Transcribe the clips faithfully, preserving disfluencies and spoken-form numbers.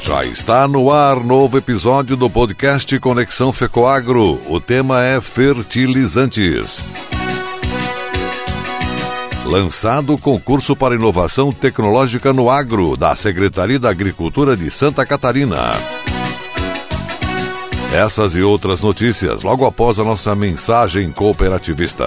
Já está no ar novo episódio do podcast Conexão FecoAgro. O tema é fertilizantes. Lançado o concurso para inovação tecnológica no agro da Secretaria da Agricultura de Santa Catarina. Essas e outras notícias logo após a nossa mensagem cooperativista.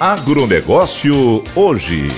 Agronegócio hoje.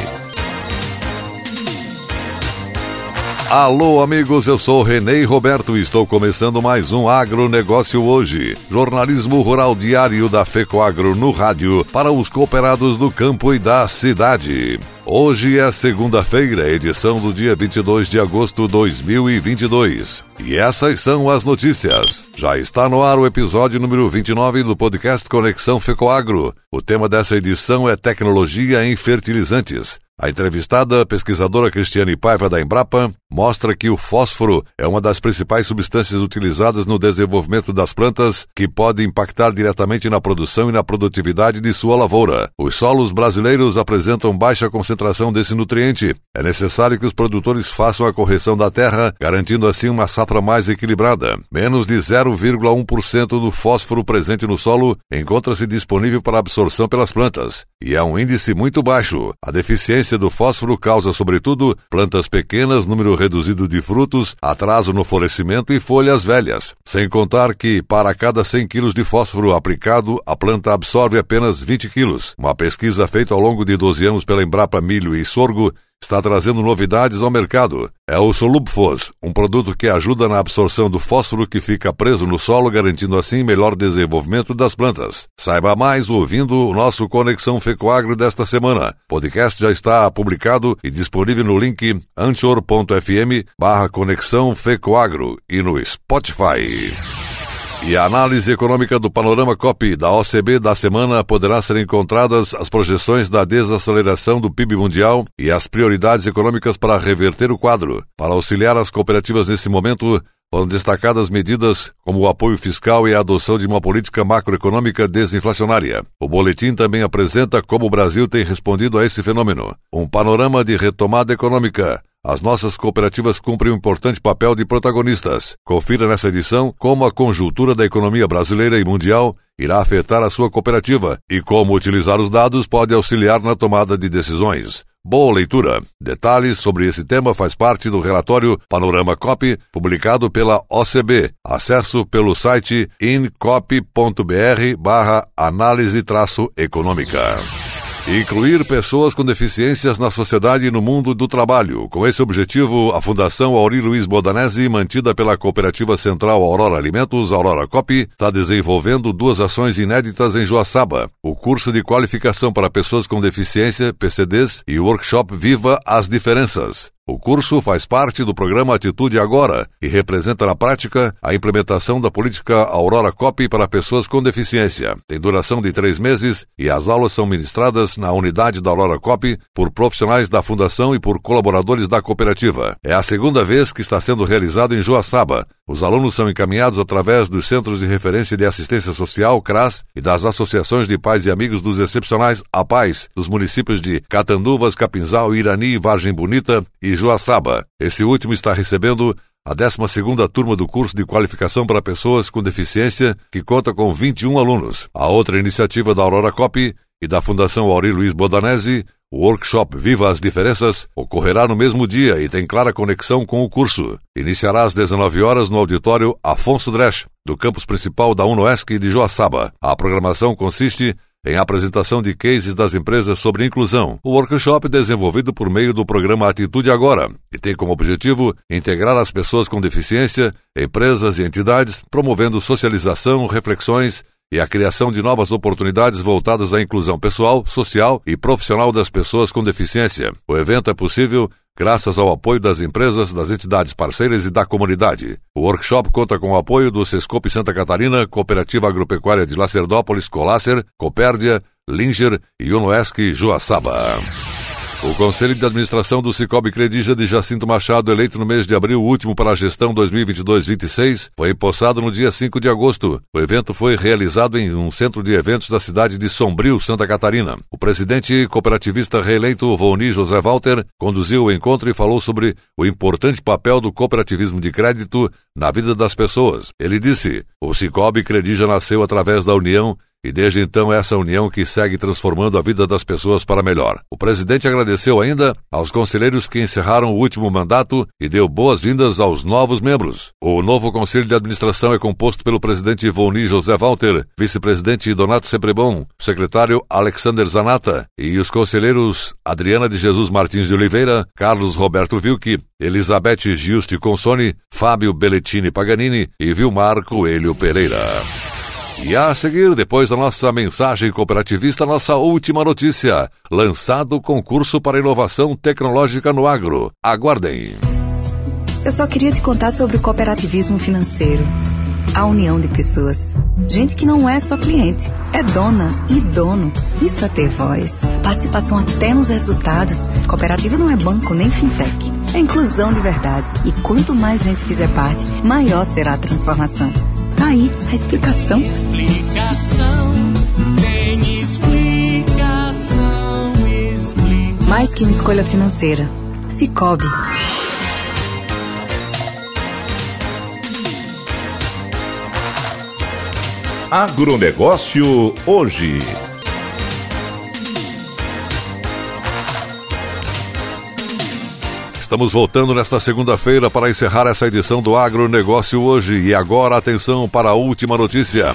Alô amigos, eu sou Renê Roberto e estou começando mais um Agronegócio Hoje, jornalismo rural diário da FecoAgro no rádio para os cooperados do campo e da cidade. Hoje é segunda-feira, edição do dia vinte e dois de agosto de dois mil e vinte e dois. E essas são as notícias. Já está no ar o episódio número vinte e nove do podcast Conexão FecoAgro. O tema dessa edição é tecnologia em fertilizantes. A entrevistada, pesquisadora Cristiane Paiva da Embrapa, mostra que o fósforo é uma das principais substâncias utilizadas no desenvolvimento das plantas que pode impactar diretamente na produção e na produtividade de sua lavoura. Os solos brasileiros apresentam baixa concentração desse nutriente. É necessário que os produtores façam a correção da terra, garantindo assim uma safra mais equilibrada. Menos de zero vírgula um por cento do fósforo presente no solo encontra-se disponível para absorção pelas plantas, e é um índice muito baixo. A deficiência do fósforo causa, sobretudo, plantas pequenas, número reduzido de frutos, atraso no florescimento e folhas velhas. Sem contar que, para cada cem quilos de fósforo aplicado, a planta absorve apenas vinte quilos. Uma pesquisa feita ao longo de doze anos pela Embrapa Milho e Sorgo está trazendo novidades ao mercado. É o Solubfos, um produto que ajuda na absorção do fósforo que fica preso no solo, garantindo assim melhor desenvolvimento das plantas. Saiba mais ouvindo o nosso Conexão FecoAgro desta semana. O podcast já está publicado e disponível no link anchor.fm barra Conexão FecoAgro e no Spotify. E a análise econômica do Panorama C O P da O C B da semana poderá ser encontradas as projeções da desaceleração do P I B mundial e as prioridades econômicas para reverter o quadro. Para auxiliar as cooperativas nesse momento, foram destacadas medidas como o apoio fiscal e a adoção de uma política macroeconômica desinflacionária. O boletim também apresenta como o Brasil tem respondido a esse fenômeno. Um panorama de retomada econômica. As nossas cooperativas cumprem um importante papel de protagonistas. Confira nessa edição como a conjuntura da economia brasileira e mundial irá afetar a sua cooperativa e como utilizar os dados pode auxiliar na tomada de decisões. Boa leitura! Detalhes sobre esse tema faz parte do relatório Panorama C O P, publicado pela O C B. Acesso pelo site incop.br barra análise traço econômica. Incluir pessoas com deficiências na sociedade e no mundo do trabalho. Com esse objetivo, a Fundação Aury Luiz Bodanese, mantida pela Cooperativa Central Aurora Alimentos, Aurora Copy, está desenvolvendo duas ações inéditas em Joaçaba. O curso de qualificação para pessoas com deficiência, P C Ds, e o workshop Viva as Diferenças. O curso faz parte do programa Atitude Agora e representa na prática a implementação da política Aurora Copy para pessoas com deficiência. Tem duração de três meses e as aulas são ministradas na unidade da Aurora Copy por profissionais da Fundação e por colaboradores da cooperativa. É a segunda vez que está sendo realizado em Joaçaba. Os alunos são encaminhados através dos Centros de Referência de Assistência Social, CRAS, e das Associações de Pais e Amigos dos Excepcionais, APAES, dos municípios de Catanduvas, Capinzal, Irani, Vargem Bonita e Joaçaba. Esse último está recebendo a décima segunda turma do curso de qualificação para pessoas com deficiência, que conta com vinte e um alunos. A outra iniciativa da Aurora Copy e da Fundação Aury Luiz Bodanese, o workshop Viva as Diferenças, ocorrerá no mesmo dia e tem clara conexão com o curso. Iniciará às dezenove horas no auditório Afonso Dresch, do campus principal da UNOESC de Joaçaba. A programação consiste em apresentação de cases das empresas sobre inclusão. O workshop é desenvolvido por meio do programa Atitude Agora e tem como objetivo integrar as pessoas com deficiência, empresas e entidades, promovendo socialização, reflexões e a criação de novas oportunidades voltadas à inclusão pessoal, social e profissional das pessoas com deficiência. O evento é possível graças ao apoio das empresas, das entidades parceiras e da comunidade. O workshop conta com o apoio do Sescoop Santa Catarina, Cooperativa Agropecuária de Lacerdópolis, Colacer, Copérdia, Linger e UNOESC Joaçaba. O Conselho de Administração do Sicoob Credija de Jacinto Machado, eleito no mês de abril último para a gestão dois mil e vinte e dois a vinte e seis, foi empossado no dia cinco de agosto. O evento foi realizado em um centro de eventos da cidade de Sombrio, Santa Catarina. O presidente cooperativista reeleito, Volni José Walter, conduziu o encontro e falou sobre o importante papel do cooperativismo de crédito na vida das pessoas. Ele disse: "O Sicoob Credija nasceu através da união e desde então essa união que segue transformando a vida das pessoas para melhor." O presidente agradeceu ainda aos conselheiros que encerraram o último mandato e deu boas-vindas aos novos membros. O novo Conselho de Administração é composto pelo presidente Volni José Walter, vice-presidente Donato Sebrebon, secretário Alexander Zanata e os conselheiros Adriana de Jesus Martins de Oliveira, Carlos Roberto Vilke, Elizabeth Giusti Consoni, Fábio Bellettini Paganini e Vilmar Coelho Pereira. E a seguir, depois da nossa mensagem cooperativista, nossa última notícia. Lançado o concurso para inovação tecnológica no agro. Aguardem. Eu só queria te contar sobre o cooperativismo financeiro. A união de pessoas. Gente que não é só cliente, é dona e dono. Isso é ter voz. Participação até nos resultados. Cooperativa não é banco nem fintech. É inclusão de verdade. E quanto mais gente fizer parte, maior será a transformação. Aí, a explicação. Explicação, tem explicação, explicação. Mais que uma escolha financeira. Sicoob. Agronegócio hoje. Estamos voltando nesta segunda-feira para encerrar essa edição do Agronegócio Hoje. E agora, atenção para a última notícia.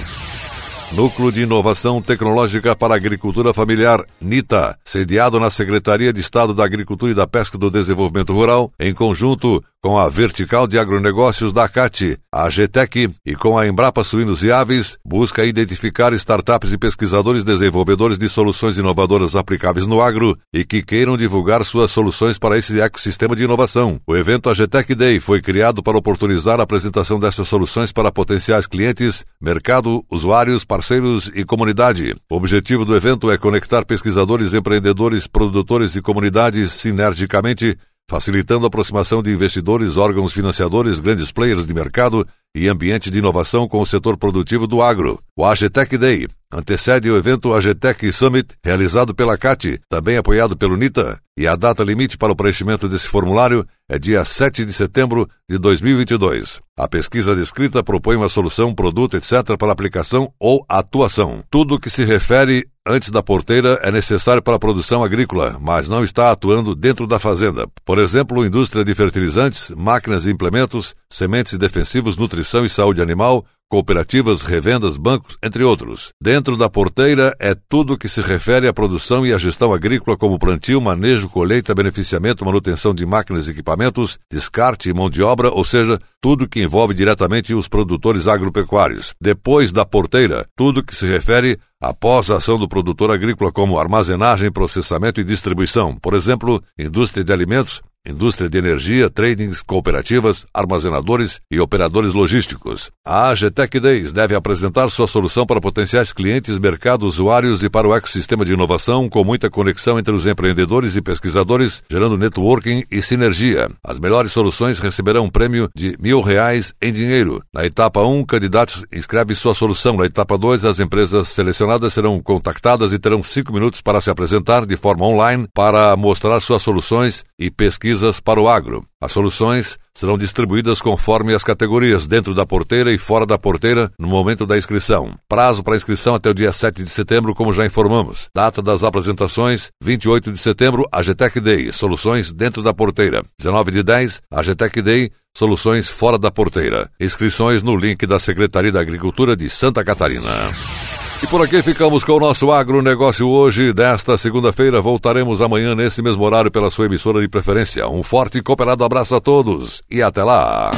Núcleo de Inovação Tecnológica para a Agricultura Familiar, NITA, sediado na Secretaria de Estado da Agricultura e da Pesca e do Desenvolvimento Rural, em conjunto com a Vertical de Agronegócios da ACAT, a Getec e com a Embrapa Suínos e Aves, busca identificar startups e pesquisadores desenvolvedores de soluções inovadoras aplicáveis no agro e que queiram divulgar suas soluções para esse ecossistema de inovação. O evento Getec Day foi criado para oportunizar a apresentação dessas soluções para potenciais clientes, mercado, usuários, parceiros e comunidade. O objetivo do evento é conectar pesquisadores, empreendedores, produtores e comunidades sinergicamente, facilitando a aproximação de investidores, órgãos financiadores, grandes players de mercado e ambiente de inovação com o setor produtivo do agro. O Agetec Day antecede o evento Agetec Summit, realizado pela CAT, também apoiado pelo NITA, e a data limite para o preenchimento desse formulário é dia sete de setembro de dois mil e vinte e dois. A pesquisa descrita propõe uma solução, produto, etcétera para aplicação ou atuação. Tudo que se refere antes da porteira é necessário para a produção agrícola, mas não está atuando dentro da fazenda. Por exemplo, indústria de fertilizantes, máquinas e implementos, sementes e defensivos, nutrição e saúde animal, cooperativas, revendas, bancos, entre outros. Dentro da porteira é tudo que se refere à produção e à gestão agrícola, como plantio, manejo, colheita, beneficiamento, manutenção de máquinas e equipamentos, descarte e mão de obra, ou seja, tudo que envolve diretamente os produtores agropecuários. Depois da porteira, tudo que se refere após a ação do produtor agrícola, como armazenagem, processamento e distribuição. Por exemplo, indústria de alimentos, indústria de energia, tradings, cooperativas, armazenadores e operadores logísticos. A AGTEC dez deve apresentar sua solução para potenciais clientes, mercado, usuários e para o ecossistema de inovação, com muita conexão entre os empreendedores e pesquisadores, gerando networking e sinergia. As melhores soluções receberão um prêmio de mil reais em dinheiro. Na etapa um, candidatos inscrevem sua solução. Na etapa dois, as empresas selecionadas serão contactadas e terão cinco minutos para se apresentar de forma online para mostrar suas soluções e pesquisas para o agro. As soluções serão distribuídas conforme as categorias, dentro da porteira e fora da porteira, no momento da inscrição. Prazo para inscrição até o dia sete de setembro, como já informamos. Data das apresentações, vinte e oito de setembro, AGTEC Day, soluções dentro da porteira. dezenove de dez, AGTEC Day, soluções fora da porteira. Inscrições no link da Secretaria da Agricultura de Santa Catarina. E por aqui ficamos com o nosso agronegócio hoje. Desta segunda-feira, voltaremos amanhã nesse mesmo horário pela sua emissora de preferência. Um forte e cooperado abraço a todos e até lá!